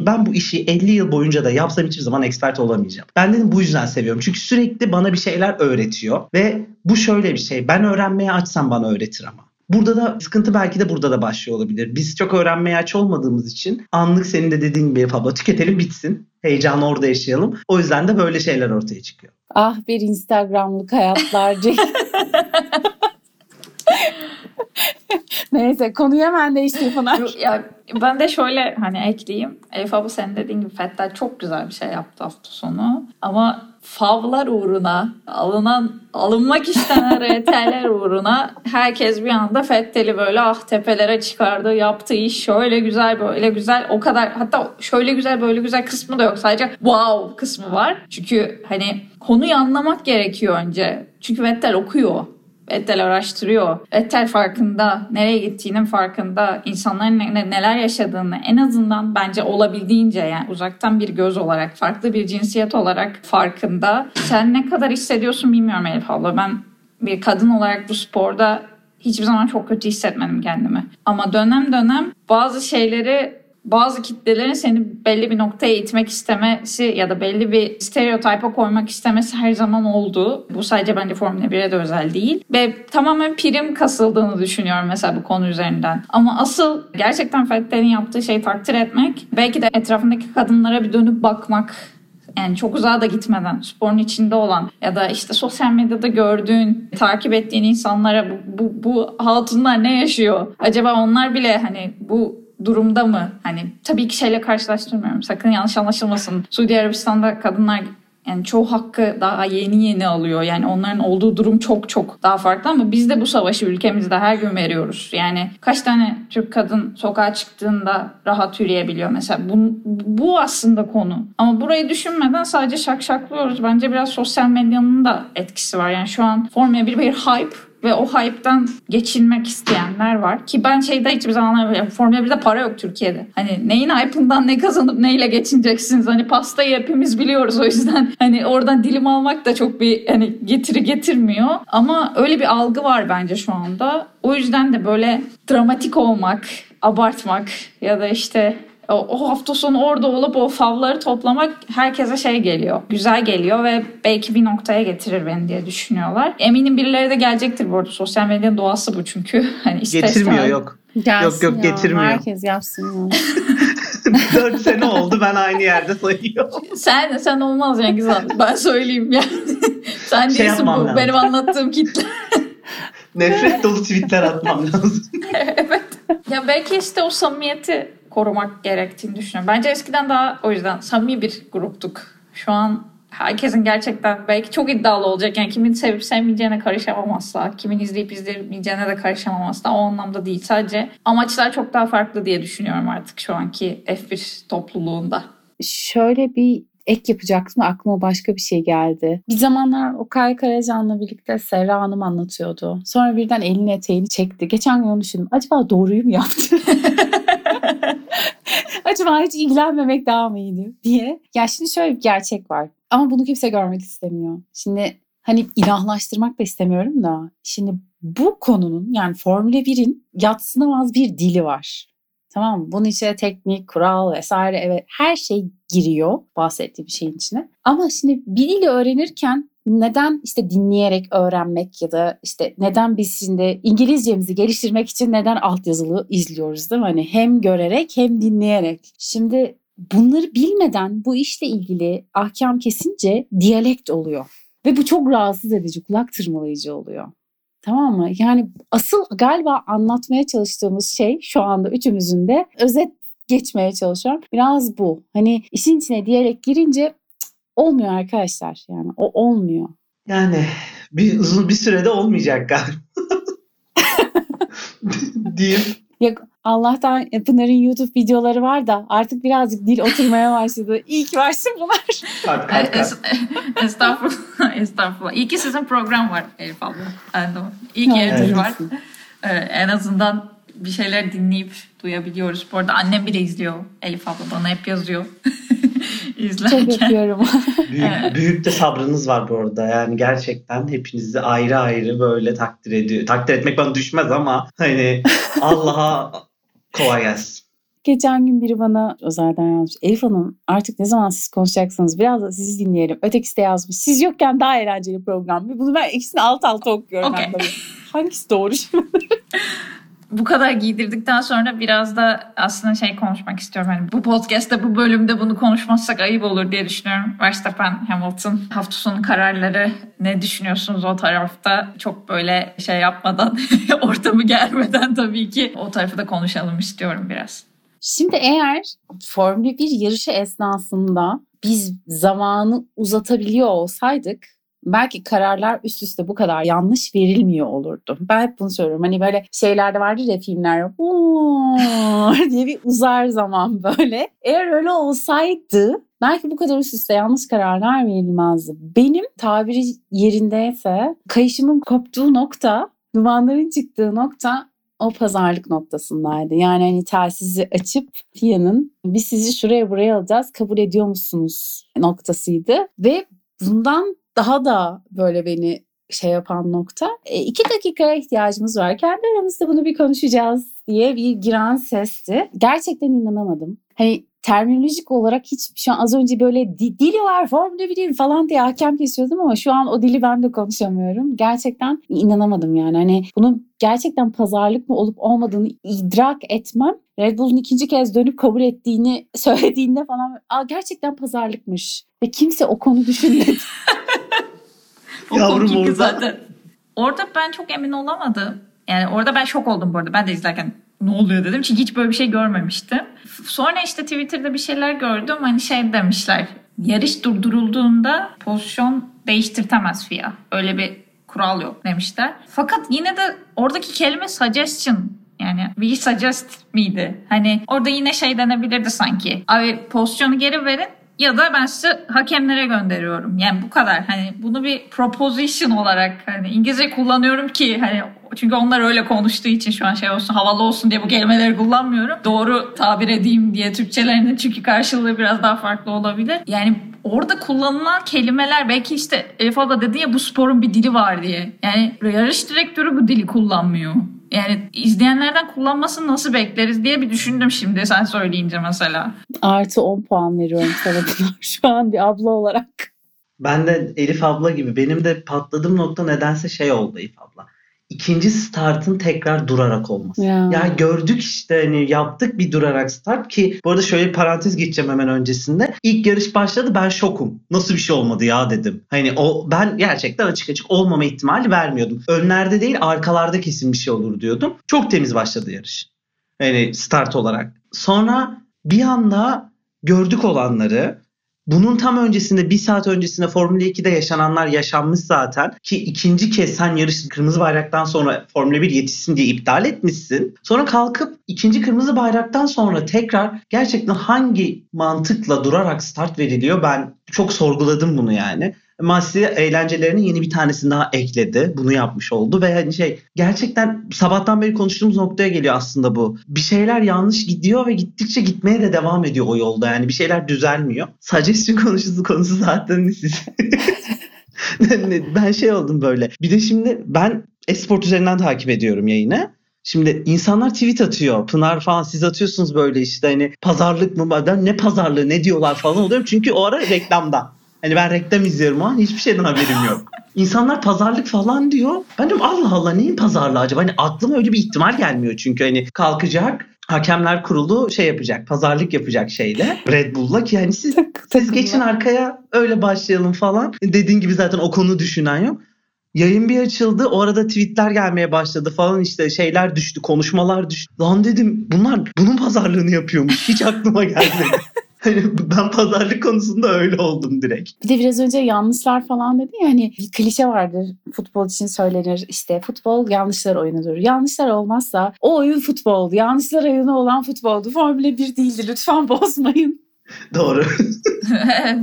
Ben bu işi 50 yıl boyunca da yapsam hiçbir zaman ekspert olamayacağım. Ben dedim bu yüzden seviyorum. Çünkü sürekli bana bir şeyler öğretiyor ve bu şöyle bir şey, ben öğrenmeye açsam bana öğretir ama. Burada da sıkıntı belki de burada da başlıyor olabilir. Biz çok öğrenmeye aç olmadığımız için anlık senin de dediğin gibi abla tüketelim bitsin. Heyecanı orada yaşayalım. O yüzden de böyle şeyler ortaya çıkıyor. Ah bir Instagram'lık hayatlarca. Neyse konuyu hemen değiştireyim Pınar. Ya, ben de şöyle hani ekleyeyim. Elif abla senin dediğin gibi Vettel çok güzel bir şey yaptı hafta sonu. Ama favlar uğruna, alınmak istenen RT'ler uğruna herkes bir anda Fettel'i böyle tepelere çıkardı. Yaptığı iş şöyle güzel, böyle güzel, o kadar, hatta şöyle güzel, böyle güzel kısmı da yok. Sadece wow kısmı var. Çünkü hani konuyu anlamak gerekiyor önce. Çünkü Vettel okuyor. Vettel araştırıyor. Vettel farkında, nereye gittiğinin farkında, insanların neler yaşadığını en azından bence olabildiğince yani uzaktan bir göz olarak, farklı bir cinsiyet olarak farkında. Sen ne kadar hissediyorsun bilmiyorum Elif abla. Ben bir kadın olarak bu sporda hiçbir zaman çok kötü hissetmedim kendimi. Ama dönem dönem bazı şeyleri, bazı kitlelerin seni belli bir noktaya itmek istemesi ya da belli bir stereotipa koymak istemesi her zaman oldu. Bu sadece bence Formula 1'e de özel değil. Ve tamamen prim kasıldığını düşünüyorum mesela bu konu üzerinden. Ama asıl gerçekten Fettel'in yaptığı şeyi takdir etmek, belki de etrafındaki kadınlara bir dönüp bakmak. Yani çok uzağa da gitmeden sporun içinde olan ya da işte sosyal medyada gördüğün, takip ettiğin insanlara bu hatunlar ne yaşıyor? Acaba onlar bile hani bu durumda mı? Hani tabii ki şeyle karşılaştırmıyorum. Sakın yanlış anlaşılmasın. Suudi Arabistan'da kadınlar yani çoğu hakkı daha yeni alıyor. Yani onların olduğu durum çok çok daha farklı ama biz de bu savaşı ülkemizde her gün veriyoruz. Yani kaç tane Türk kadın sokağa çıktığında rahat yürüyebiliyor mesela. Bu aslında konu. Ama burayı düşünmeden sadece şaklıyoruz. Bence biraz sosyal medyanın da etkisi var. Yani şu an Formula 1 bir hype ve o hype'dan geçinmek isteyenler var. Ki ben şeyde hiçbir zaman anlamıyorum. Formula 1'de para yok Türkiye'de. Hani neyin hype'ından ne kazanıp neyle geçineceksiniz? Hani pastayı hepimiz biliyoruz o yüzden. Hani oradan dilim almak da çok bir hani getiri getirmiyor. Ama öyle bir algı var bence şu anda. O yüzden de böyle dramatik olmak, abartmak ya da işte o hafta sonu orada olup o favları toplamak herkese şey geliyor. Güzel geliyor ve belki bir noktaya getirir beni diye düşünüyorlar. Eminim birileri de gelecektir bu arada. Sosyal medyanın doğası bu çünkü. Hani getirmiyor yok. Gelsin yok ya, getirmiyor. Herkes yapsın ya. 4 sene oldu ben aynı yerde sayıyorum. Sen olmaz yani güzel. Ben söyleyeyim yani. Sen şey değilsin bu lazım. Benim anlattığım kitle. Nefret dolu tweetler atmam lazım. Evet. Ya belki işte o samimiyeti korumak gerektiğini düşünüyorum. Bence eskiden daha o yüzden samimi bir gruptuk. Şu an herkesin gerçekten belki çok iddialı olacak. Yani kimin sevip sevmeyeceğine karışamam asla. Kimin izleyip izlemeyeceğine de karışamam asla. O anlamda değil. Sadece amaçlar çok daha farklı diye düşünüyorum artık şu anki F1 topluluğunda. Şöyle bir ek yapacaktım da aklıma başka bir şey geldi. Bir zamanlar Okay Karacan'la birlikte Serra Hanım anlatıyordu. Sonra birden elini eteğini çekti. Geçen gün onu düşündüm. Acaba doğruyu mu yaptı? Acaba hiç ilgilenmemek daha mı iyiydi diye. Ya şimdi şöyle bir gerçek var. Ama bunu kimse görmek istemiyor. Şimdi hani ilahlaştırmak da istemiyorum da. Şimdi bu konunun yani Formula 1'in yadsınamaz bir dili var. Tamam mı? Bunun içine teknik, kural vesaire evet her şey giriyor bahsettiğim şeyin içine. Ama şimdi bir dili öğrenirken neden işte dinleyerek öğrenmek ya da işte neden biz şimdi İngilizcemizi geliştirmek için neden altyazılı izliyoruz değil mi? Hani hem görerek hem dinleyerek. Şimdi bunları bilmeden bu işle ilgili ahkam kesince diyalekt oluyor. Ve bu çok rahatsız edici, kulak tırmalayıcı oluyor. Tamam mı? Yani asıl galiba anlatmaya çalıştığımız şey şu anda üçümüzün de özet geçmeye çalışıyorum. Biraz bu. Hani işin içine diyerek girince olmuyor arkadaşlar yani o olmuyor. Yani bir uzun bir sürede olmayacak galiba. diyeyim. Yok, Allah'tan Pınar'ın YouTube videoları var da artık birazcık dil oturmaya başladı. İyi ki varsın bunlar. Kalk. Estağfurullah. İyi ki sizin program var Elif abla. Anladım. İyi ki Elif var. En azından bir şeyler dinleyip duyabiliyoruz. Bu arada annem bile izliyor Elif abla. Bana hep yazıyor. İzlerken. Çok yapıyorum. büyük de sabrınız var bu arada. Yani gerçekten hepinizi ayrı ayrı böyle takdir ediyor. Takdir etmek bana düşmez ama hani Allah'a kolay gelsin. Geçen gün biri bana özelden yazmış. Elif Hanım, artık ne zaman siz konuşacaksınız? Biraz da sizi dinleyelim. Ötekisi de yazmış. Siz yokken daha eğlenceli program. Bunu ben ikisini alt alta okuyorum. Okay. Hangisi doğru şimdi? Bu kadar giydirdikten sonra biraz da aslında konuşmak istiyorum. Yani bu podcast'te, bu bölümde bunu konuşmazsak ayıp olur diye düşünüyorum. Verstappen, Hamilton hafta sonu kararları, ne düşünüyorsunuz o tarafta? Çok böyle yapmadan, ortamı germeden tabii ki o tarafı da konuşalım istiyorum biraz. Şimdi eğer Formula 1 yarışı esnasında biz zamanı uzatabiliyor olsaydık, belki kararlar üst üste bu kadar yanlış verilmiyor olurdu. Ben hep bunu söylüyorum. Hani böyle şeylerde vardır ya, filmler diye bir uzar zaman böyle. Eğer öyle olsaydı belki bu kadar üst üste yanlış kararlar verilmezdi. Benim tabiri yerindeyse kayışımın koptuğu nokta, dumanların çıktığı nokta o pazarlık noktasındaydı. Yani telsizi açıp FIA'nın biz sizi şuraya buraya alacağız, kabul ediyor musunuz noktasıydı. Ve bundan daha da böyle beni yapan nokta, 2 dakikaya ihtiyacımız var, kendi aramızda bunu bir konuşacağız diye bir giren sesti. Gerçekten inanamadım. Terminolojik olarak hiç şu an, az önce böyle dili var Formula 1'in falan diye hakem kesiyordum ama şu an o dili ben de konuşamıyorum. Gerçekten inanamadım yani. Bunun gerçekten pazarlık mı olup olmadığını idrak etmem. Red Bull'un 2. kez dönüp kabul ettiğini söylediğinde falan, gerçekten pazarlıkmış. Ve kimse o konu düşünmedi. Yavrum orada. Zaten. Orada ben çok emin olamadım. Yani orada ben şok oldum bu arada. Ben de izlerken ne oluyor dedim. Çünkü hiç böyle bir şey görmemiştim. Sonra Twitter'da bir şeyler gördüm. Demişler. Yarış durdurulduğunda pozisyon değiştirtemez FIA. Öyle bir kural yok demişler. Fakat yine de oradaki kelime suggestion. Yani we suggest miydi? Orada yine denebilirdi sanki. Abi pozisyonu geri verin. Ya da ben size hakemlere gönderiyorum. Yani bu kadar. Bunu bir proposition olarak İngilizce kullanıyorum ki çünkü onlar öyle konuştuğu için şu an olsun, havalı olsun diye bu kelimeleri kullanmıyorum. Doğru tabir edeyim diye Türkçelerinin, çünkü karşılığı biraz daha farklı olabilir. Orada kullanılan kelimeler, belki Elif abla dedi ya, bu sporun bir dili var diye. Yarış direktörü bu dili kullanmıyor. İzleyenlerden kullanmasını nasıl bekleriz diye bir düşündüm şimdi sen söyleyince mesela. Artı 10 puan veriyorum sana şu an bir abla olarak. Ben de Elif abla gibi, benim de patladığım nokta nedense oldu Elif abla. 2. startın tekrar durarak olması. Ya gördük yaptık bir durarak start ki, bu arada şöyle bir parantez geçeceğim hemen öncesinde. İlk yarış başladı, ben şokum. Nasıl bir şey olmadı ya dedim. Ben gerçekten açık açık olmama ihtimali vermiyordum. Önlerde değil arkalarda kesin bir şey olur diyordum. Çok temiz başladı yarış. Start olarak. Sonra bir anda gördük olanları. Bunun tam öncesinde, bir saat öncesinde Formula 2'de yaşananlar yaşanmış zaten ki 2. kez sen yarışı kırmızı bayraktan sonra Formula 1 yetişsin diye iptal etmişsin. Sonra kalkıp 2. kırmızı bayraktan sonra tekrar gerçekten hangi mantıkla durarak start veriliyor, ben çok sorguladım bunu yani. Masi eğlencelerinin yeni bir tanesini daha ekledi. Bunu yapmış oldu ve gerçekten sabahtan beri konuştuğumuz noktaya geliyor aslında bu. Bir şeyler yanlış gidiyor ve gittikçe gitmeye de devam ediyor o yolda. Bir şeyler düzelmiyor. Suggestion konusu zaten siz. Ben oldum böyle. Bir de şimdi ben esport üzerinden takip ediyorum yayını. Şimdi insanlar tweet atıyor. Pınar falan, siz atıyorsunuz böyle pazarlık mı? Ne pazarlığı, ne diyorlar falan oluyorum. Çünkü o ara reklamda. Ben reklam izliyorum ama hiçbir şeyden haberim yok. İnsanlar pazarlık falan diyor. Ben diyorum Allah Allah, neyin pazarlığı acaba? Aklıma öyle bir ihtimal gelmiyor çünkü kalkacak hakemler kurulu yapacak. Pazarlık yapacak şeyle. Red Bull'la ki siz geçin arkaya, öyle başlayalım falan. Dediğin gibi zaten o konu düşünen yok. Yayın bir açıldı. O arada tweetler gelmeye başladı falan, şeyler düştü, konuşmalar düştü. Lan dedim bunlar bunun pazarlığını yapıyormuş. Hiç aklıma gelmedi. Ben pazarlık konusunda öyle oldum direkt. Bir de biraz önce yanlışlar falan dedi ya, hani bir klişe vardır futbol için söylenir, işte futbol yanlışlar oyunudur. Yanlışlar olmazsa o oyun futboldu. Yanlışlar oyunu olan futboldu. Formula 1 değildi. Lütfen bozmayın. Doğru.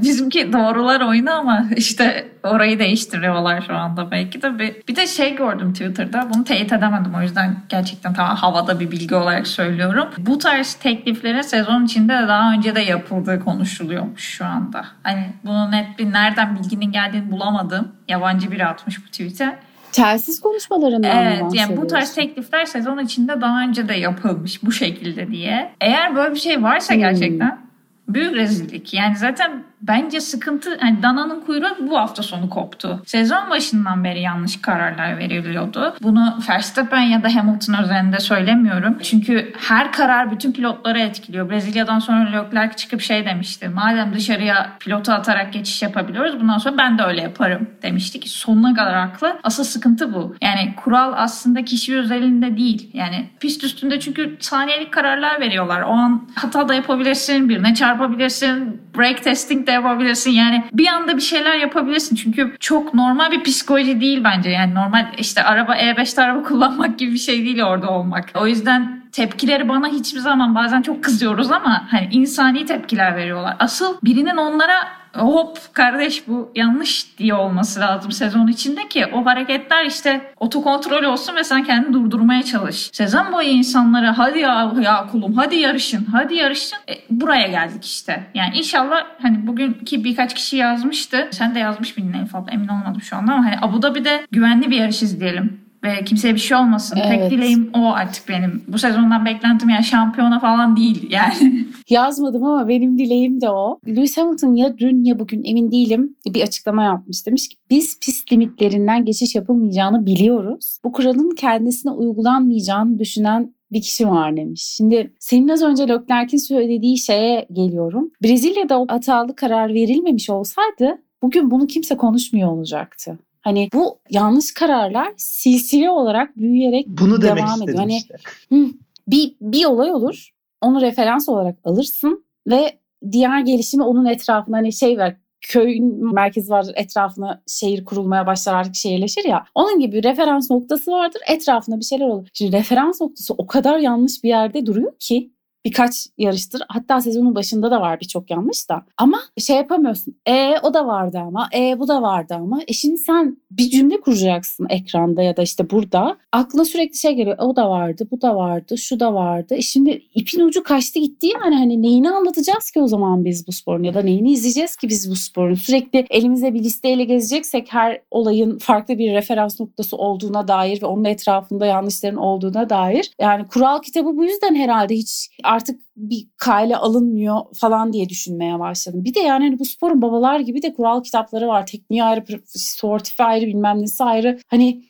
Bizimki doğrular oyunu ama işte orayı değiştiriyorlar şu anda belki de. Bir de şey gördüm Twitter'da, bunu teyit edemedim o yüzden gerçekten tam havada bir bilgi olarak söylüyorum. Bu tarz tekliflere sezon içinde daha önce de yapıldığı konuşuluyormuş şu anda. Hani bunu net bir nereden bilginin geldiğini bulamadım. Yabancı biri atmış bu tweet'e. Telsiz konuşmalarından mı bahsediyorsun? Evet, yani bu tarz teklifler sezon içinde daha önce de yapılmış bu şekilde diye. Eğer böyle bir şey varsa gerçekten büyük rezillik. Yani zaten bence sıkıntı, yani dananın kuyruğu bu hafta sonu koptu. Sezon başından beri yanlış kararlar veriliyordu. Bunu Verstappen ya da Hamilton üzerinde söylemiyorum. Çünkü her karar bütün pilotları etkiliyor. Brezilya'dan sonra Leclerc çıkıp şey demişti. Madem dışarıya pilotu atarak geçiş yapabiliyoruz, bundan sonra ben de öyle yaparım demişti ki sonuna kadar haklı. Asıl sıkıntı bu. Yani kural aslında kişi özelinde değil. Yani pist üstünde çünkü saniyelik kararlar veriyorlar. O an hata da yapabilirsin, birine çarpabilirsin, break testing de yapabilirsin. Yani bir anda bir şeyler yapabilirsin. Çünkü çok normal bir psikoloji değil bence. Yani normal işte araba E5'te araba kullanmak gibi bir şey değil orada olmak. O yüzden tepkileri bana hiçbir zaman, bazen çok kızıyoruz ama hani insani tepkiler veriyorlar. Asıl birinin onlara hop kardeş bu yanlış diye olması lazım sezon içinde ki o hareketler işte otokontrol olsun ve sen kendini durdurmaya çalış. Sezon boyu insanlara hadi ya kulum hadi yarışın. Buraya geldik işte. Yani inşallah hani bugünkü birkaç kişi yazmıştı. Sen de yazmış mıydın Elif abla? Emin olmadım şu anda ama hani Abu Dhabi'de güvenli bir yarış izleyelim ve kimseye bir şey olmasın. Evet. Tek dileğim o artık benim. Bu sezondan beklentim yani şampiyona falan değil yani. Yazmadım ama benim dileğim de o. Lewis Hamilton ya dün ya bugün emin değilim bir açıklama yapmış. Demiş ki biz pist limitlerinden geçiş yapılmayacağını biliyoruz. Bu kuralın kendisine uygulanmayacağını düşünen bir kişi var demiş. Şimdi senin az önce Leclerc'in söylediği şeye geliyorum. Brezilya'da o hatalı karar verilmemiş olsaydı bugün bunu kimse konuşmuyor olacaktı. Hani bu yanlış kararlar silsile olarak büyüyerek bunu devam ediyor. Hani işte bir olay olur, onu referans olarak alırsın ve diğer gelişimi onun etrafına, hani şey var, köyün merkezi vardır, etrafına şehir kurulmaya başlar, artık şehirleşir ya. Onun gibi referans noktası vardır, etrafına bir şeyler olur. Şimdi referans noktası o kadar yanlış bir yerde duruyor ki birkaç yarıştır. Hatta sezonun başında da var birçok yanlış da. Ama şey yapamıyorsun. O da vardı ama. Bu da vardı ama. Şimdi sen bir cümle kuracaksın ekranda ya da işte burada. Aklına sürekli şey geliyor. O da vardı, bu da vardı, şu da vardı. Şimdi ipin ucu kaçtı gitti yani. Hani neyini anlatacağız ki o zaman biz bu sporun ya da neyini izleyeceğiz ki biz bu sporun? Sürekli elimize bir listeyle gezeceksek her olayın farklı bir referans noktası olduğuna dair ve onun etrafında yanlışların olduğuna dair. Yani kural kitabı bu yüzden herhalde hiç artık bir kale alınmıyor falan diye düşünmeye başladım. Bir de yani hani bu sporun babalar gibi de kural kitapları var. Tekniği ayrı, sportifi ayrı, bilmem nesi ayrı. Hani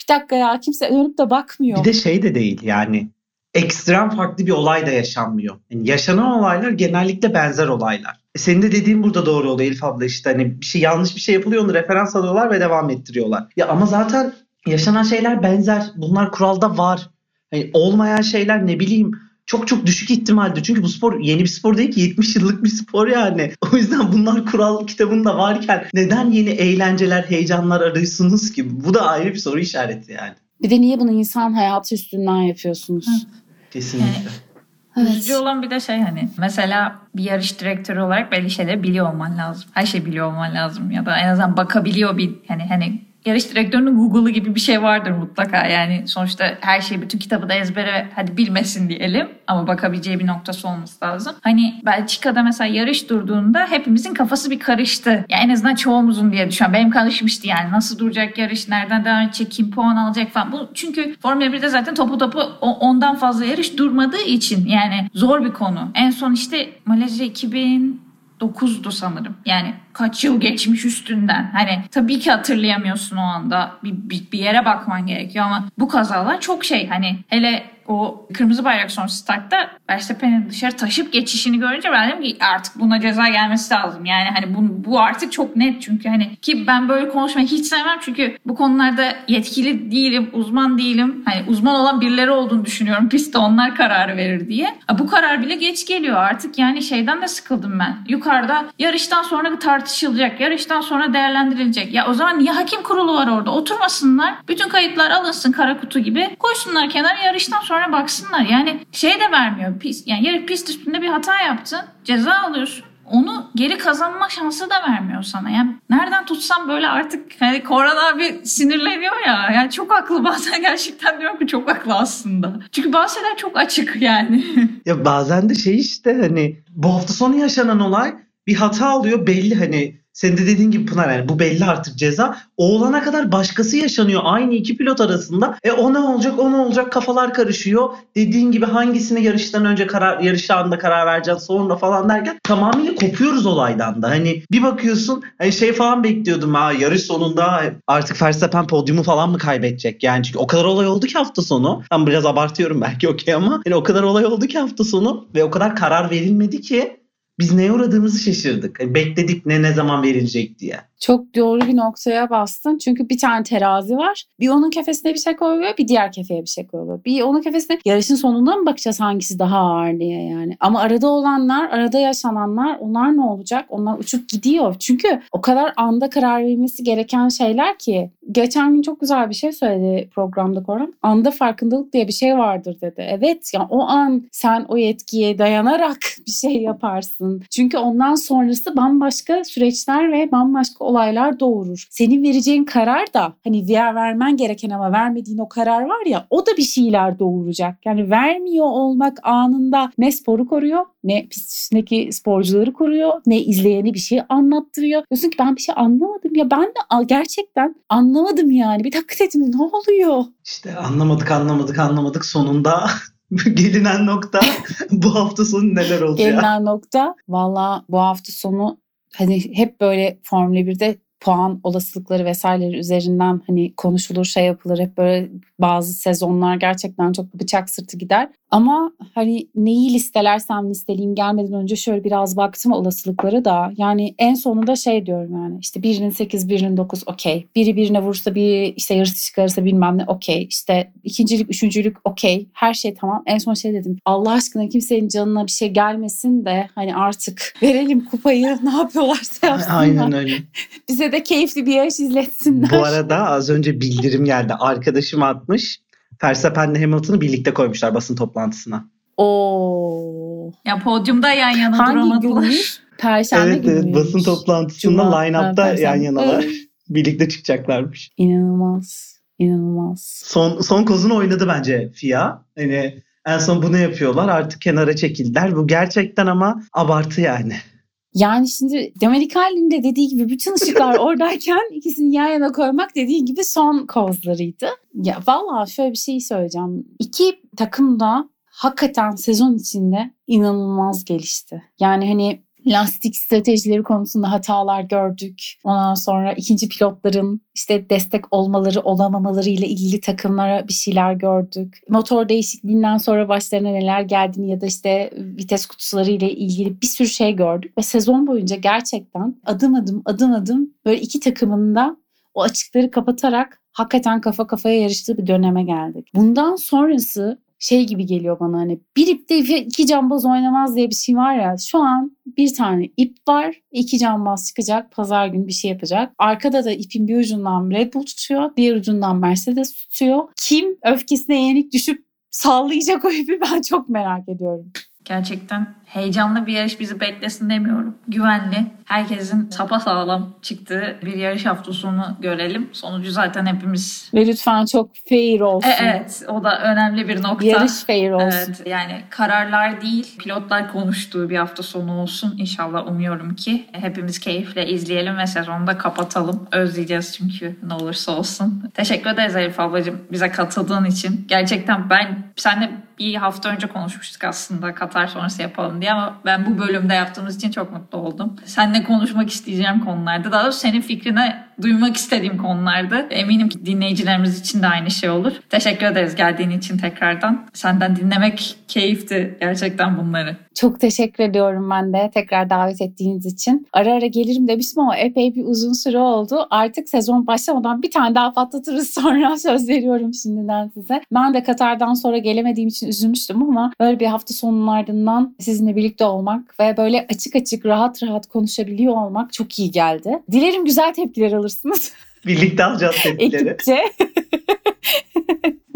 bir dakika ya, kimse dönüp de bakmıyor. Bir de şey de değil yani, ekstrem farklı bir olay da yaşanmıyor. Yani yaşanan olaylar genellikle benzer olaylar. Senin de dediğin burada doğru oluyor Elif abla, işte hani bir şey, yanlış bir şey yapılıyor, onu referans alıyorlar ve devam ettiriyorlar. Ya ama zaten yaşanan şeyler benzer. Bunlar kuralda var. Yani olmayan şeyler ne bileyim çok çok düşük ihtimaldir. Çünkü bu spor yeni bir spor değil ki, 70 yıllık bir spor yani. O yüzden bunlar kural kitabında varken neden yeni eğlenceler, heyecanlar arıyorsunuz ki? Bu da ayrı bir soru işareti yani. Bir de niye bunu insan hayatı üstünden yapıyorsunuz? Kesinlikle. Evet. Üzücü olan bir de şey, hani mesela bir yarış direktörü olarak belli şeyleri biliyor olman lazım. Her şeyi biliyor olman lazım ya da en azından bakabiliyor bir hani yarış direktörünün Google'u gibi bir şey vardır mutlaka. Yani sonuçta her şeyi, bütün kitabı da ezbere hadi bilmesin diyelim ama bakabileceği bir noktası olması lazım. Hani Belçika'da mesela yarış durduğunda hepimizin kafası bir karıştı. Ya en azından çoğumuzun diye düşünüyorum. Benim karışmıştı yani. Nasıl duracak yarış? Nereden devam edecek? Kim puan alacak falan. Bu çünkü Formula 1'de zaten topu ondan fazla yarış durmadığı için yani zor bir konu. En son işte Malezya 2009'du sanırım. Yani Kaç yıl geçmiş üstünden. Hani tabii ki hatırlayamıyorsun o anda. Bir yere bakman gerekiyor ama bu kazalar çok şey. Hani hele o kırmızı bayrak sonrası startta Verstappen'in dışarı taşıp geçişini görünce ben dedim ki artık buna ceza gelmesi lazım. Yani hani bu artık çok net çünkü hani ki ben böyle konuşmayı hiç sevmem çünkü bu konularda yetkili değilim, uzman değilim. Hani uzman olan birileri olduğunu düşünüyorum pistte onlar kararı verir diye. Bu karar bile geç geliyor artık yani şeyden de sıkıldım ben. Yukarıda yarıştan sonra tartışılacak, yarıştan sonra değerlendirilecek. Ya o zaman niye hakim kurulu var orada? Oturmasınlar, bütün kayıtlar alınsın kara kutu gibi. Koysunlar kenara yarıştan sonra baksınlar. Yani şey de vermiyor. Yani pist üstünde bir hata yaptın. Ceza alıyorsun. Onu geri kazanma şansı da vermiyor sana. Yani nereden tutsam böyle artık hani Korhan abi sinirleniyor ya. Yani çok haklı bazen gerçekten diyorum ki çok haklı aslında. Çünkü bahseder çok açık yani. Ya bazen de şey işte hani bu hafta sonu yaşanan olay bir hata oluyor belli hani. Senin de dediğin gibi Pınar yani bu belli artık ceza. O olana kadar başkası yaşanıyor aynı iki pilot arasında. O ne olacak o ne olacak kafalar karışıyor. Dediğin gibi hangisine yarıştan önce yarışanda karar vereceksin sonra falan derken tamamıyla kopuyoruz olaydan da. Hani bir bakıyorsun hani şey falan bekliyordum yarış sonunda artık Verstappen podyumu falan mı kaybedecek? Yani çünkü o kadar olay oldu ki hafta sonu. Ben biraz abartıyorum belki okey ama yani o kadar olay oldu ki hafta sonu ve o kadar karar verilmedi ki. Biz neye uğradığımızı şaşırdık. Bekledik ne zaman verilecek diye. Çok doğru bir noktaya bastın. Çünkü bir tane terazi var. Bir onun kefesine bir şey koyuyor, bir diğer kefeye bir şey koyuyor. Bir onun kefesine yarışın sonunda mı bakacağız hangisi daha ağır diye yani. Ama arada olanlar, arada yaşananlar onlar ne olacak? Onlar uçup gidiyor. Çünkü o kadar anda karar verilmesi gereken şeyler ki. Geçen gün çok güzel bir şey söyledi programda Korhan. Anda farkındalık diye bir şey vardır dedi. Evet yani o an sen o yetkiye dayanarak bir şey yaparsın. Çünkü ondan sonrası bambaşka süreçler ve bambaşka olaylar doğurur. Senin vereceğin karar da hani diğer vermen gereken ama vermediğin o karar var ya o da bir şeyler doğuracak. Yani vermiyor olmak anında ne sporu koruyor ne pistindeki sporcuları koruyor ne izleyeni bir şey anlattırıyor. Diyorsun ki ben bir şey anlamadım ya ben de gerçekten anlamadım yani bir dakika dedim ne oluyor? İşte anlamadık sonunda... Gelinen nokta bu hafta sonu neler oldu ya? Gelinen nokta valla bu hafta sonu hani hep böyle Formula 1'de puan olasılıkları vesaireleri üzerinden hani konuşulur şey yapılır hep böyle bazı sezonlar gerçekten çok bıçak sırtı gider. Ama hani neyi listelersem listeleyeyim gelmeden önce şöyle biraz baktım olasılıkları da yani en sonunda şey diyorum yani işte birinin 8 birinin 9 okey. Biri birine vursa bir işte yarısı çıkarırsa bilmem ne okey. İşte ikincilik üçüncülük okey. Her şey tamam. En son şey dedim Allah aşkına kimsenin canına bir şey gelmesin de hani artık verelim kupayı ne yapıyorlarsa yapsınlar. Aynen öyle. Bize de keyifli bir yarış izletsinler. Bu arada az önce bildirim geldi. Arkadaşım atmış. Verstappen'le Hamilton'ı birlikte koymuşlar basın toplantısına. Oo. Ya podyumda yan yana hangi duramadılar. Hangi günmüş? Perşembe evet, günmüş. Evet basın toplantısında line-up'ta yan yanalar. Evet. Birlikte çıkacaklarmış. İnanılmaz. Son kozunu oynadı bence FIA. Yani en son bunu yapıyorlar artık kenara çekildiler. Bu gerçekten ama abartı yani. Yani şimdi Domenicali'nin de dediği gibi bütün ışıklar oradayken ikisini yan yana koymak dediği gibi son kozlarıydı. Ya vallahi şöyle bir şey söyleyeceğim. İki takım da hakikaten sezon içinde inanılmaz gelişti. Yani hani lastik stratejileri konusunda hatalar gördük. Ondan sonra ikinci pilotların işte destek olmaları, olamamaları ile ilgili takımlara bir şeyler gördük. Motor değişikliğinden sonra başlarına neler geldiğini ya da işte vites kutuları ile ilgili bir sürü şey gördük. Ve sezon boyunca gerçekten adım adım böyle iki takımın da o açıkları kapatarak hakikaten kafa kafaya yarıştığı bir döneme geldik. Bundan sonrası şey gibi geliyor bana hani bir ipte iki cambaz oynamaz diye bir şey var ya şu an bir tane ip var iki cambaz çıkacak pazar günü bir şey yapacak. Arkada da ipin bir ucundan Red Bull tutuyor diğer ucundan Mercedes tutuyor. Kim öfkesine yenik düşüp sallayacak o ipi ben çok merak ediyorum. Gerçekten heyecanlı bir yarış bizi beklesin demiyorum. Güvenli, herkesin sapasağlam çıktığı bir yarış hafta sonu görelim. Sonucu zaten hepimiz... Ve lütfen çok fair olsun. Evet, o da önemli bir nokta. Yarış fair olsun. Evet, yani kararlar değil, pilotlar konuştuğu bir hafta sonu olsun. İnşallah umuyorum ki hepimiz keyifle izleyelim ve sezonu da kapatalım. Özleyeceğiz çünkü ne olursa olsun. Teşekkür ederiz Elif ablacığım bize katıldığın için. Gerçekten ben seninle bir hafta önce konuşmuştuk aslında Katar sonrası yapalım diye ama ben bu bölümde yaptığımız için çok mutlu oldum. Seninle konuşmak isteyeceğim konularda, daha doğrusu senin fikrine duymak istediğim konulardı. Eminim ki dinleyicilerimiz için de aynı şey olur. Teşekkür ederiz geldiğin için tekrardan. Senden dinlemek keyifti gerçekten bunları. Çok teşekkür ediyorum ben de tekrar davet ettiğiniz için. Ara ara gelirim demiştim ama epey bir uzun süre oldu. Artık sezon başlamadan bir tane daha patlatırız sonra, söz veriyorum şimdiden size. Ben de Katar'dan sonra gelemediğim için üzülmüştüm ama böyle bir hafta sonunun ardından sizinle birlikte olmak ve böyle açık açık rahat rahat konuşabiliyor olmak çok iyi geldi. Dilerim güzel tepkiler alırsınız. Birlikte alacağız tepkileri. Ekipçe.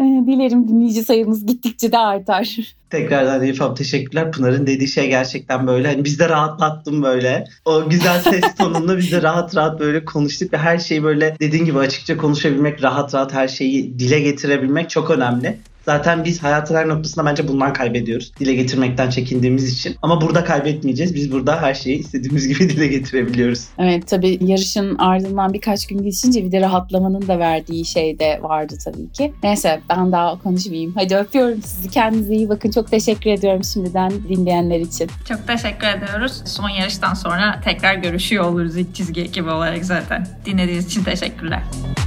Dilerim dinleyici sayımız gittikçe de artar. Tekrardan Elif Hanım teşekkürler. Pınar'ın dediği şey gerçekten böyle. Hani biz de rahatlattım böyle. O güzel ses tonunda biz de rahat rahat böyle konuştuk ve her şeyi böyle dediğin gibi açıkça konuşabilmek, rahat rahat her şeyi dile getirebilmek çok önemli. Zaten biz hayatın her noktasında bence bundan kaybediyoruz. Dile getirmekten çekindiğimiz için. Ama burada kaybetmeyeceğiz. Biz burada her şeyi istediğimiz gibi dile getirebiliyoruz. Evet, tabii yarışın ardından birkaç gün geçince bir de rahatlamanın da verdiği şey de vardı tabii ki. Neyse, ben daha konuşmayayım. Hadi öpüyorum sizi. Kendinize iyi bakın. Çok teşekkür ediyorum şimdiden dinleyenler için. Çok teşekkür ediyoruz. Son yarıştan sonra tekrar görüşüyor oluruz ilk çizgi ekibi olarak zaten. Dinlediğiniz için teşekkürler.